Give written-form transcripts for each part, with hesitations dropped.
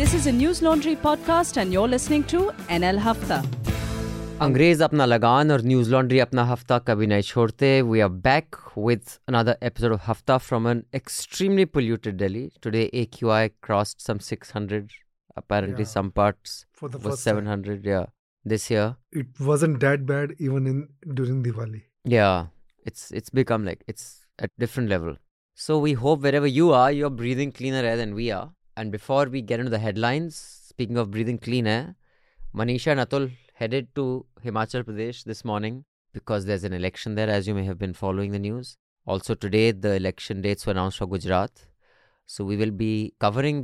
This is a News Laundry podcast and you're listening to NL Hafta. Angrez apna lagaan aur News Laundry apna hafta kabhi nahi chhodte. We are back with another episode of Hafta from an extremely polluted Delhi. Today AQI crossed some 600. Apparently some parts for the was 700. Time. Yeah, this year it wasn't that bad even during Diwali. Yeah, it's become like it's at different level. So we hope wherever you are, you're breathing cleaner air than we are. And before we get into the headlines, speaking of breathing clean air, Manisha and Atul headed to Himachal Pradesh this morning because there's an election there, as you may have been following the news. Also today, the election dates were announced for Gujarat. So we will be covering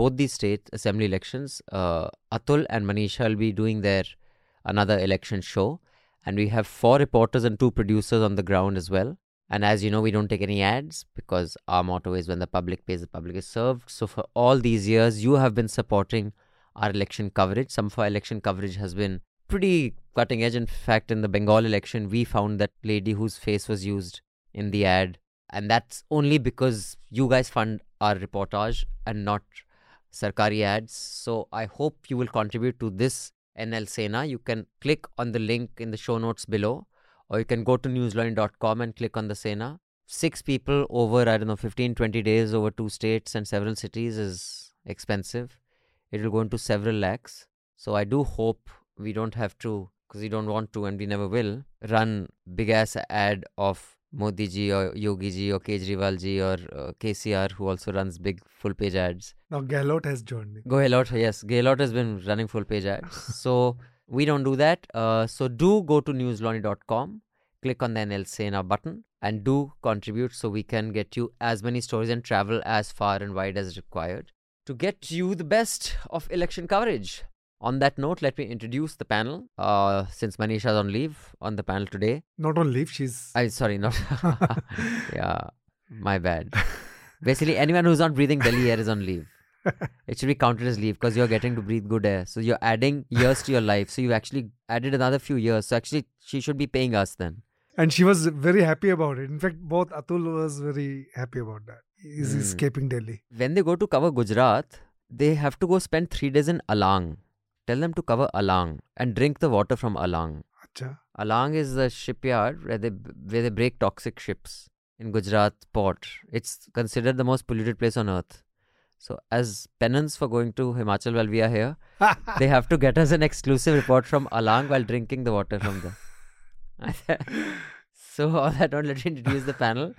both these state assembly elections. Atul and Manisha will be doing their another election show. And we have 4 reporters and 2 producers on the ground as well. And as you know, we don't take any ads because our motto is when the public pays, the public is served. So for all these years, you have been supporting our election coverage. Some of our election coverage has been pretty cutting edge. In fact, in the Bengal election, we found that lady whose face was used in the ad. And that's only because you guys fund our reportage and not Sarkari ads. So I hope you will contribute to this NL Sena. You can click on the link in the show notes below. Or you can go to newsline.com and click on the Sena. 6 people over, 15-20 days over 2 states and several cities is expensive. It will go into several lakhs. So I do hope we don't have to, because we don't want to and we never will, run big-ass ad of Modi ji or Yogi ji or Kejriwal ji or KCR, who also runs big full-page ads. Now Gehlot has joined me. Gehlot has been running full-page ads. So we don't do that. So do go to newslaundry.com, click on the NL Sena button and do contribute so we can get you as many stories and travel as far and wide as required to get you the best of election coverage. On that note, let me introduce the panel. Since Manisha's on leave on the panel today. Not on leave, she's... I'm sorry, not... yeah, my bad. Basically, anyone who's not breathing Delhi air is on leave. It should be counted as leave because you're getting to breathe good air. So you're adding years to your life. So you actually added another few years. So actually, she should be paying us then. And she was very happy about it. In fact, both Atul was very happy about that. He's escaping Delhi. When they go to cover Gujarat, they have to go spend 3 days in Alang. Tell them to cover Alang and drink the water from Alang. Achha. Alang is the shipyard where they break toxic ships in Gujarat port. It's considered the most polluted place on earth. So as penance for going to Himachal while we are here, they have to get us an exclusive report from Alang while drinking the water from there. So on that note, let me introduce the panel.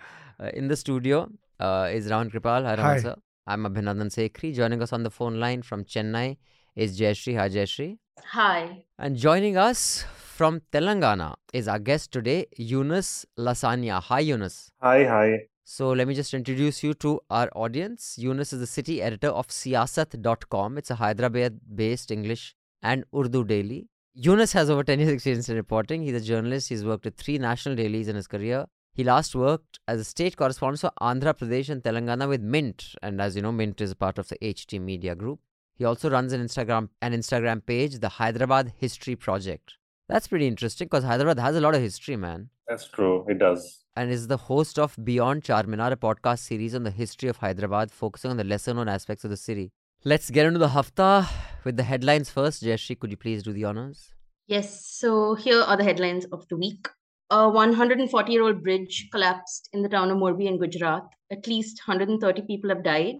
In the studio is Rahan Kripal. Hi, Rahan sir. I'm Abhinandan Sekri. Joining us on the phone line from Chennai is Jayashree. Hi, Jayashree. Hi. And joining us from Telangana is our guest today, Yunus Lasania. Hi, Yunus. Hi. So let me just introduce you to our audience. Yunus is the city editor of Siyasat.com. It's a Hyderabad-based English and Urdu daily. Yunus has over 10 years experience in reporting. He's a journalist. He's worked with 3 national dailies in his career. He last worked as a state correspondent for Andhra Pradesh and Telangana with Mint. And as you know, Mint is a part of the HT Media Group. He also runs an Instagram page, the Hyderabad History Project. That's pretty interesting because Hyderabad has a lot of history, man. That's true. It does. And is the host of Beyond Charminar, a podcast series on the history of Hyderabad, focusing on the lesser-known aspects of the city. Let's get into the Hafta with the headlines first. Jayashree, could you please do the honors? Yes. So here are the headlines of the week. A 140-year-old bridge collapsed in the town of Morbi in Gujarat. At least 130 people have died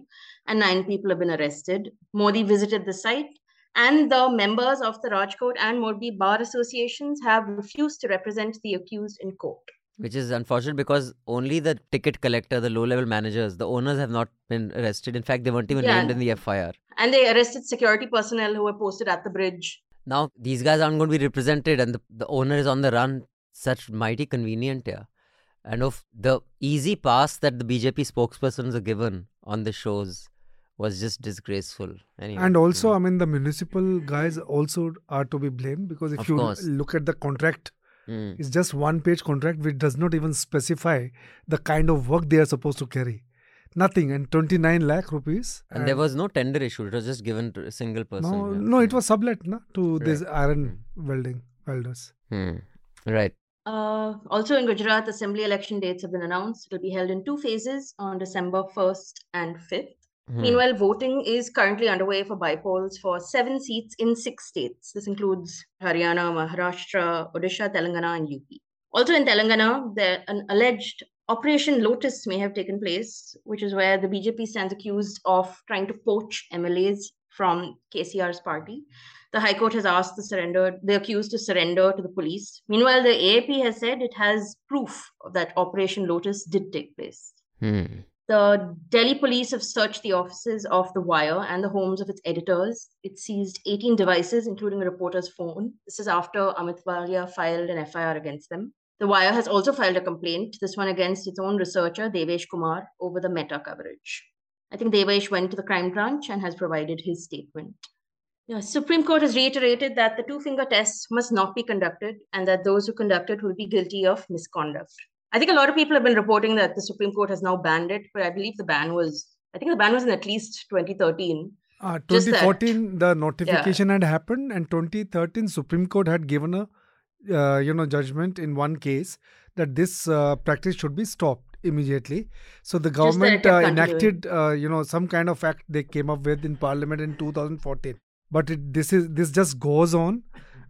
and 9 people have been arrested. Modi visited the site. And the members of the Rajkot and Morbi Bar Associations have refused to represent the accused in court. Which is unfortunate because only the ticket collector, the low-level managers, the owners have not been arrested. In fact, they weren't even named in the FIR. And they arrested security personnel who were posted at the bridge. Now, these guys aren't going to be represented and the owner is on the run. Such mighty convenient here. And of the easy pass that the BJP spokespersons are given on the shows was just disgraceful. Anyway, and also, I mean, the municipal guys also are to be blamed because if you look at the contract, it's just 1-page contract which does not even specify the kind of work they are supposed to carry. Nothing. And 29 lakh rupees. And there was no tender issue. It was just given to a single person. No, it was sublet to this iron welding welders. Right. Also in Gujarat, assembly election dates have been announced. It will be held in 2 phases on December 1st and 5th. Meanwhile, voting is currently underway for by-polls for 7 seats in 6 states. This includes Haryana, Maharashtra, Odisha, Telangana, and UP. Also in Telangana, an alleged Operation Lotus may have taken place, which is where the BJP stands accused of trying to poach MLAs from KCR's party. The High Court has asked the accused to surrender to the police. Meanwhile, the AAP has said it has proof that Operation Lotus did take place. The Delhi police have searched the offices of The Wire and the homes of its editors. It seized 18 devices, including a reporter's phone. This is after Amit Walia filed an FIR against them. The Wire has also filed a complaint, this one against its own researcher, Devesh Kumar, over the Meta coverage. I think Devesh went to the crime branch and has provided his statement. The Supreme Court has reiterated that the two-finger tests must not be conducted and that those who conduct it will be guilty of misconduct. I think a lot of people have been reporting that the Supreme Court has now banned it, but I believe the ban was in at least 2013. 2014, the notification had happened, and 2013, Supreme Court had given a judgment in one case that this practice should be stopped immediately. So the government enacted, some kind of act they came up with in Parliament in 2014. But this just goes on.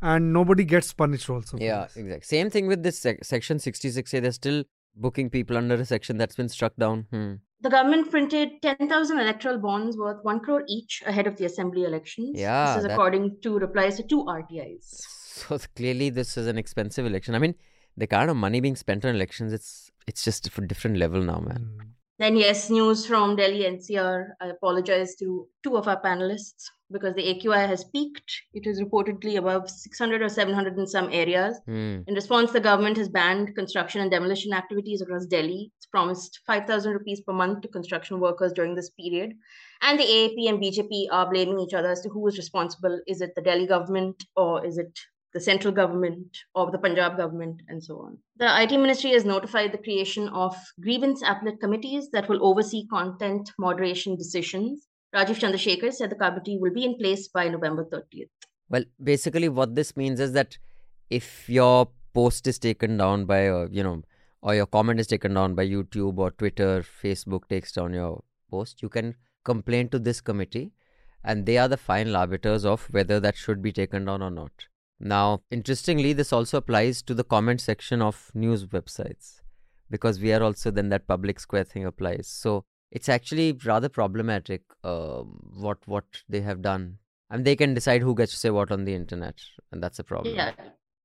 And nobody gets punished also. Yeah, exactly. Same thing with this Section 66A. They're still booking people under a section that's been struck down. The government printed 10,000 electoral bonds worth 1 crore each ahead of the assembly elections. Yeah, this is according to replies to 2 RTIs. So clearly this is an expensive election. I mean, the kind of money being spent on elections, it's just a different level now, man. Then yes, news from Delhi NCR. I apologize to 2 of our panelists because the AQI has peaked. It is reportedly above 600 or 700 in some areas. In response, the government has banned construction and demolition activities across Delhi. It's promised 5,000 rupees per month to construction workers during this period. And the AAP and BJP are blaming each other as to who is responsible. Is it the Delhi government or is it the central government or the Punjab government, and so on. The IT ministry has notified the creation of grievance appellate committees that will oversee content moderation decisions. Rajiv Chandrasekhar said the committee will be in place by November 30th. Well, basically what this means is that if your post is taken down by, or your comment is taken down by YouTube or Twitter, Facebook takes down your post, you can complain to this committee and they are the final arbiters of whether that should be taken down or not. Now, interestingly, this also applies to the comment section of news websites because we are also then that public square thing applies. So it's actually rather problematic what they have done. I mean, they can decide who gets to say what on the internet, and that's a problem. Yeah.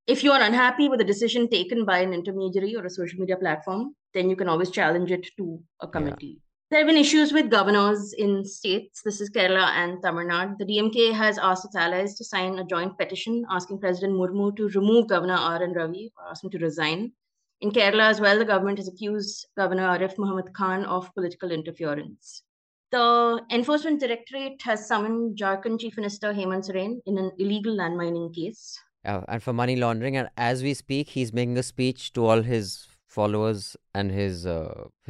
If you are unhappy with a decision taken by an intermediary or a social media platform, then you can always challenge it to a committee. Yeah. There have been issues with governors in states. This is Kerala and Tamil Nadu. The DMK has asked its allies to sign a joint petition asking President Murmu to remove Governor R. N. Ravi, or ask him to resign. In Kerala as well, the government has accused Governor Arif Muhammad Khan of political interference. The Enforcement Directorate has summoned Jharkhand Chief Minister Hemant Soren in an illegal landmining case. And for money laundering. And as we speak, he's making a speech to all his followers and his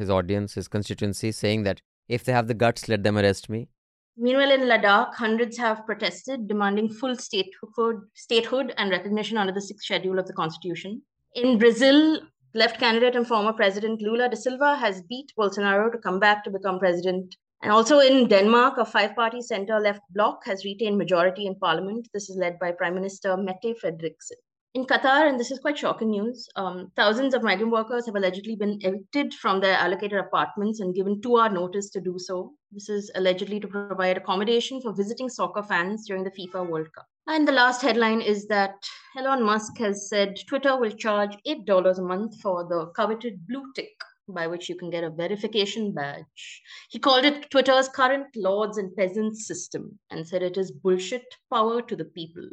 audience, his constituency, saying that if they have the guts, let them arrest me. Meanwhile, in Ladakh, hundreds have protested, demanding full statehood and recognition under the 6th schedule of the constitution. In Brazil, left candidate and former president Lula da Silva has beat Bolsonaro to come back to become president. And also in Denmark, a 5-party center-left bloc has retained majority in parliament. This is led by Prime Minister Mette Frederiksen. In Qatar, and this is quite shocking news, thousands of migrant workers have allegedly been evicted from their allocated apartments and given 2-hour notice to do so. This is allegedly to provide accommodation for visiting soccer fans during the FIFA World Cup. And the last headline is that Elon Musk has said Twitter will charge $8 a month for the coveted blue tick, by which you can get a verification badge. He called it Twitter's current lords and peasants system and said it is bullshit, power to the people.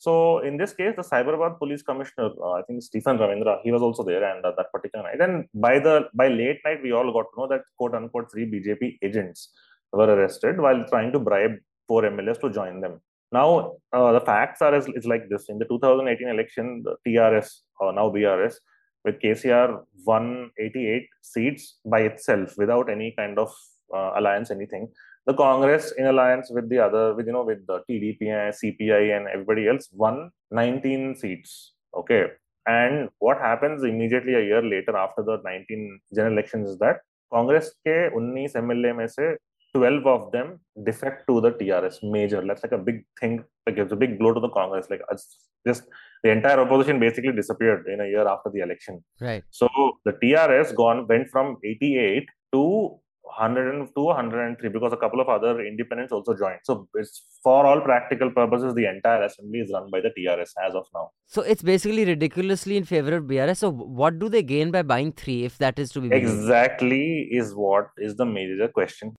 So in this case, the Cyberabad Police Commissioner, I think Stephen Ravindra, he was also there, and that particular night. And by late night, we all got to know that quote unquote 3 BJP agents were arrested while trying to bribe 4 MLAs to join them. Now the facts are it's like this: in the 2018 election, the TRS or now BRS with KCR won 88 seats by itself without any kind of alliance, anything. The Congress, in alliance with the other, with the TDPI, CPI, and everybody else, won 19 seats. Okay, and what happens immediately a year later after the 19 general elections is that Congress के 19 MLA में से 12 of them defect to the TRS major. That's like a big thing, like it's a big blow to the Congress. Like just the entire opposition basically disappeared in a year after the election. Right. So the TRS went from 88 to 100 to 103 because a couple of other independents also joined. So it's for all practical purposes, the entire assembly is run by the TRS as of now. So it's basically ridiculously in favor of BRS. So what do they gain by buying 3 if that is to be exactly is what is the major question.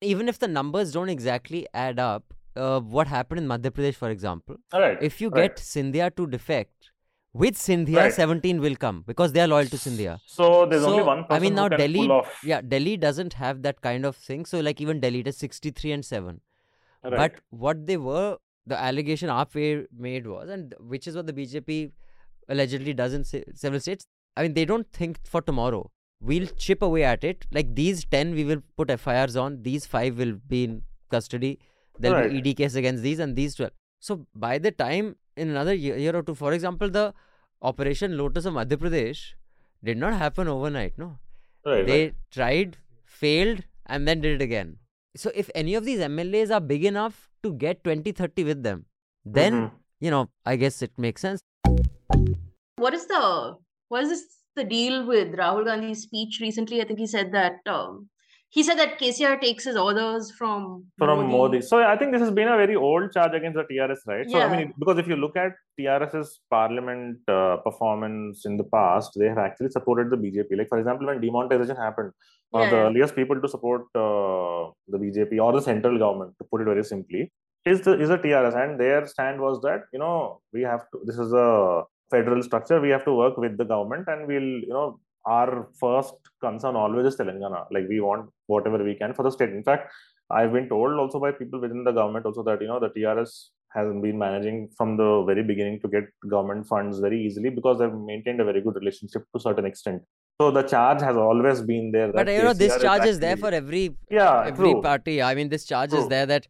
Even if the numbers don't exactly add up, what happened in Madhya Pradesh, for example, right, if you get Sindhya to defect, with Sindhya, 17 will come because they are loyal to Sindhya. So there's only one person now who can Delhi, pull off. Yeah, Delhi doesn't have that kind of thing. So like even Delhi, it is 63-7. Right. But what they were, the allegation Aapve made was, and which is what the BJP allegedly does in several states. I mean, they don't think for tomorrow. We'll chip away at it. Like these 10 we will put FIRs on. These 5 will be in custody. There will be ED case against these and these 12. So by the time in another year or two, for example, the Operation Lotus of Madhya Pradesh did not happen overnight. No, They tried, failed and then did it again. So if any of these MLAs are big enough to get 20-30 with them, then, you know, I guess it makes sense. What is the deal with Rahul Gandhi's speech recently? I think he said that KCR takes his orders from Modi. So I think this has been a very old charge against the TRS, right? Yeah. So I mean, because if you look at TRS's parliament performance in the past, they have actually supported the BJP. Like for example, when demonetization happened, one of the earliest people to support the BJP or the central government, to put it very simply, is the TRS, and their stand was that, you know, we have to. This is a federal structure, we have to work with the government, and we'll, you know, our first concern always is Telangana. Like we want whatever we can for the state. In fact, I've been told also by people within the government also that, you know, the TRS has been managing from the very beginning to get government funds very easily because they've maintained a very good relationship to a certain extent. So the charge has always been there. But you know, this charge is there for every party. I mean, this charge is there that,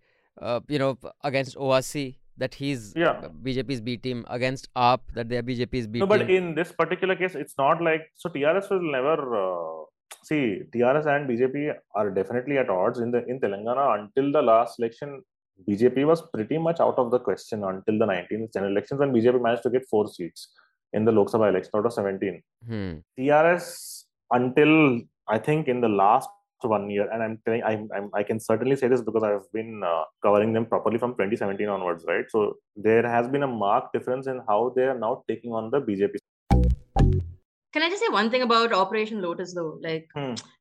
you know, against ORC, that he's BJP's B team, against AAP, that they are BJP's B team. No, but in this particular case, it's not like... So TRS will never... TRS and BJP are definitely at odds in Telangana. Until the last election, BJP was pretty much out of the question until the 19th general elections, when BJP managed to get 4 seats in the Lok Sabha election out of 17. TRS, until I think in the last 1 year, and I can certainly say this because I've been covering them properly from 2017 onwards, right? So there has been a marked difference in how they are now taking on the BJP. Can I just say one thing about Operation Lotus though? Like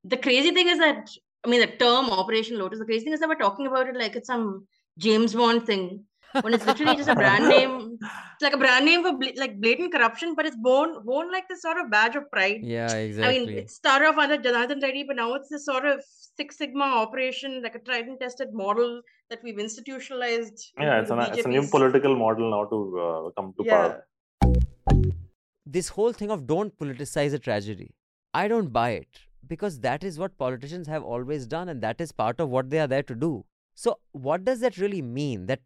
the crazy thing is that, I mean, the term Operation Lotus, the crazy thing is that we're talking about it like it's some James Bond thing, when it's literally just a brand name. It's like a brand name for like blatant corruption, but it's worn like this sort of badge of pride. Yeah, exactly. I mean, it started off under Janathan Reddy, but now it's this sort of Six Sigma operation, like a tried and tested model that we've institutionalized. Yeah, it's a new political model now to come to power. This whole thing of don't politicize a tragedy, I don't buy it, because that is what politicians have always done, and that is part of what they are there to do. So what does that really mean? That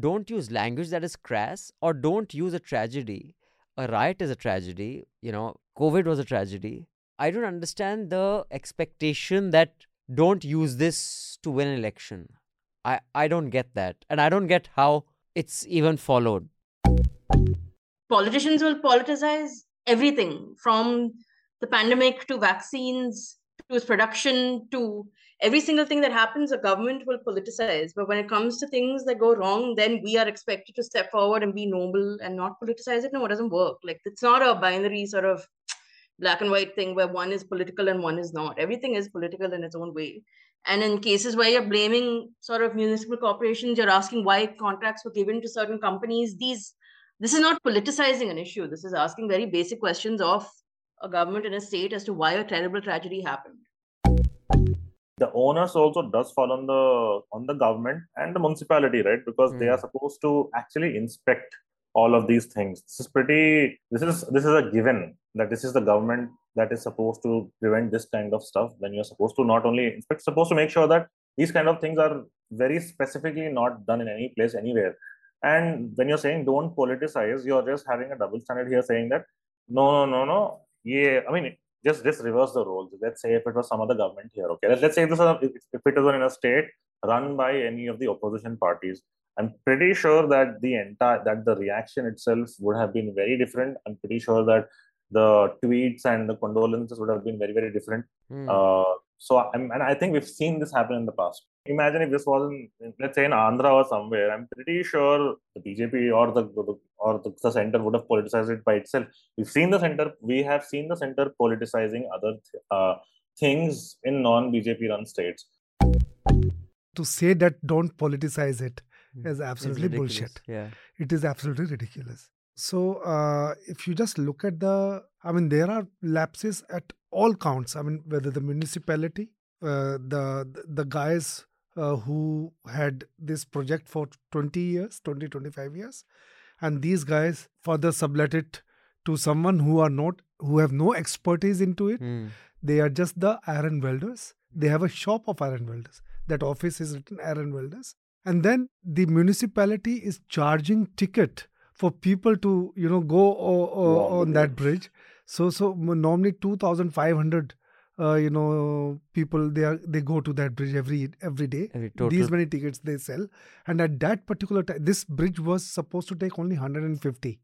don't use language that is crass, or don't use a tragedy. A riot is a tragedy. You know, COVID was a tragedy. I don't understand the expectation that don't use this to win an election. I don't get that. And I don't get how it's even followed. Politicians will politicize everything, from the pandemic to vaccines to its production to... Every single thing that happens, the government will politicize. But when it comes to things that go wrong, then we are expected to step forward and be noble and not politicize it. No, it doesn't work. Like, it's not a binary sort of black and white thing where one is political and one is not. Everything is political in its own way. And in cases where you're blaming sort of municipal corporations, you're asking why contracts were given to certain companies. This is not politicizing an issue. This is asking very basic questions of a government and a state as to why a terrible tragedy happened. The onus also does fall on the government and the municipality, right? Because they are supposed to actually inspect all of these things. This is a given that this is the government that is supposed to prevent this kind of stuff. Then you're supposed to not only inspect, supposed to make sure that these kind of things are very specifically not done in any place, anywhere. And when you're saying don't politicize, you're just having a double standard here, saying that no. I mean, just reverse the roles. Let's say if it was some other government here, okay? Let's say if it was in a state run by any of the opposition parties, I'm pretty sure that the reaction itself would have been very different. I'm pretty sure that the tweets and the condolences would have been very, very different. And I think we've seen this happen in the past. Imagine if this wasn't, let's say, in Andhra or somewhere. I'm pretty sure the BJP or the center would have politicized it by itself. We have seen the center politicizing other things in non-BJP run states. To say that don't politicize it is absolutely bullshit. Yeah. It is absolutely ridiculous. So if you just look at there are lapses at all counts. I mean, whether the municipality, the guys who had this project for 25 years, and these guys further sublet it to someone who have no expertise into it. They are just the iron welders. They have a shop of iron welders. That office is written iron welders. And then the municipality is charging ticket for people to, go on that bridge. So normally 2,500, people, they go to that bridge every day. These many tickets they sell. And at that particular time, this bridge was supposed to take only 150.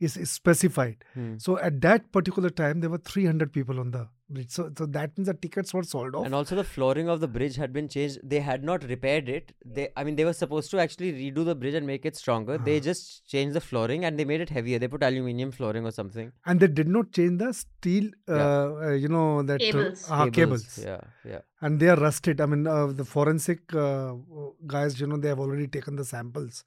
Is specified. So at that particular time, there were 300 people on the bridge. So that means the tickets were sold off. And also the flooring of the bridge had been changed. They had not repaired it. They were supposed to actually redo the bridge and make it stronger. They just changed the flooring and they made it heavier. They put aluminium flooring or something. And they did not change the steel, cables. Cables. Yeah, yeah. And they are rusted. I mean, the forensic guys, they have already taken the samples.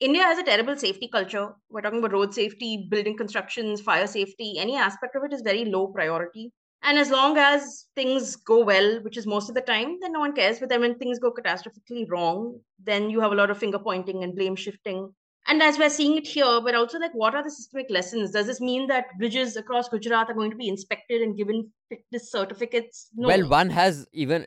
India has a terrible safety culture. We're talking about road safety, building constructions, fire safety. Any aspect of it is very low priority. And as long as things go well, which is most of the time, then no one cares. But then when things go catastrophically wrong, then you have a lot of finger pointing and blame shifting. And as we're seeing it here, but also what are the systemic lessons? Does this mean that bridges across Gujarat are going to be inspected and given fitness certificates? No. Well, one has even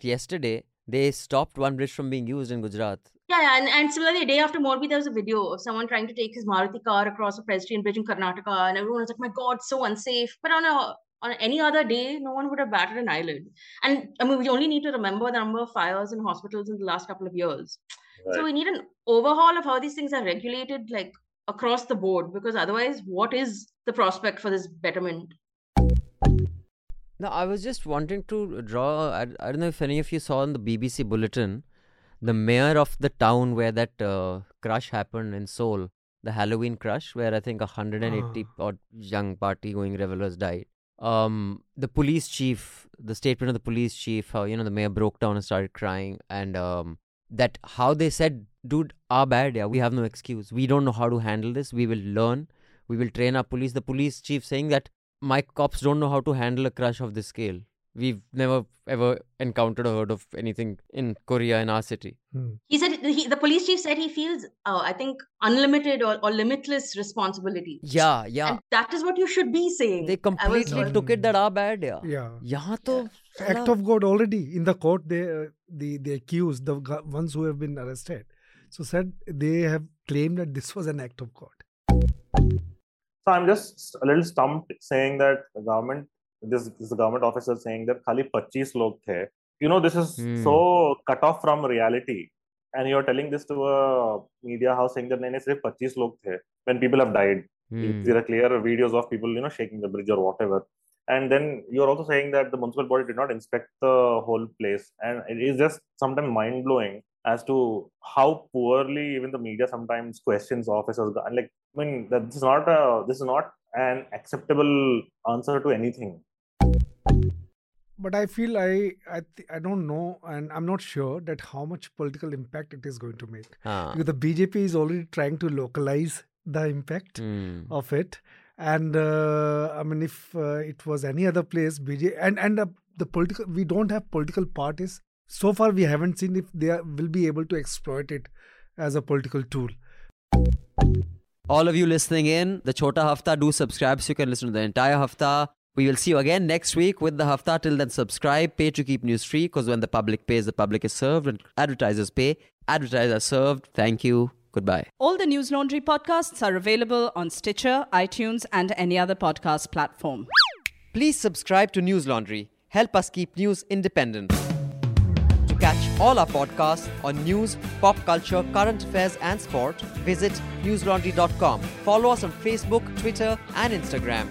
yesterday, they stopped one bridge from being used in Gujarat. Yeah, and similarly, the day after Morbi, there was a video of someone trying to take his Maruti car across a pedestrian bridge in Karnataka, and everyone was like, my God, so unsafe. But on any other day, no one would have batted an eyelid. And we only need to remember the number of fires in hospitals in the last couple of years. Right. So we need an overhaul of how these things are regulated, across the board, because otherwise, what is the prospect for this betterment? Now, I was just wanting to draw, I don't know if any of you saw on the BBC bulletin, the mayor of the town where that crush happened in Seoul, the Halloween crush, where I think 180 odd young party-going revelers died. The police chief, the statement of the police chief, how the mayor broke down and started crying, and that how they said, dude, our bad, yeah, we have no excuse. We don't know how to handle this. We will learn. We will train our police. The police chief saying that my cops don't know how to handle a crush of this scale. We've never ever encountered or heard of anything in Korea in our city. He said the police chief said he feels, unlimited or limitless responsibility. Yeah, yeah. And that is what you should be saying. They completely took it that our bad. Yeah. Yeah. Act of God already in the court. They the accused, the ones who have been arrested, said they have claimed that this was an act of God. So I'm just a little stumped saying that the government. This is the government officer saying that khali 25 log the. This is so cut off from reality. And you're telling this to a media house saying that sirf 25 log the, when people have died. There are clear videos of people, shaking the bridge or whatever. And then you're also saying that the municipal body did not inspect the whole place. And it is just sometimes mind-blowing as to how poorly even the media sometimes questions officers. This is not an acceptable answer to anything. But I feel I don't know, and I'm not sure that how much political impact it is going to make. Because the BJP is already trying to localize the impact of it. And if it was any other place, we don't have political parties. So far, we haven't seen if they will be able to exploit it as a political tool. All of you listening in, the Chota Hafta, do subscribe so you can listen to the entire Hafta. We will see you again next week with the Hafta. Till then, subscribe, pay to keep news free, because when the public pays, the public is served. When advertisers pay, advertisers are served. Thank you. Goodbye. All the News Laundry podcasts are available on Stitcher, iTunes, and any other podcast platform. Please subscribe to News Laundry. Help us keep news independent. To catch all our podcasts on news, pop culture, current affairs and sport, visit newslaundry.com. Follow us on Facebook, Twitter and Instagram.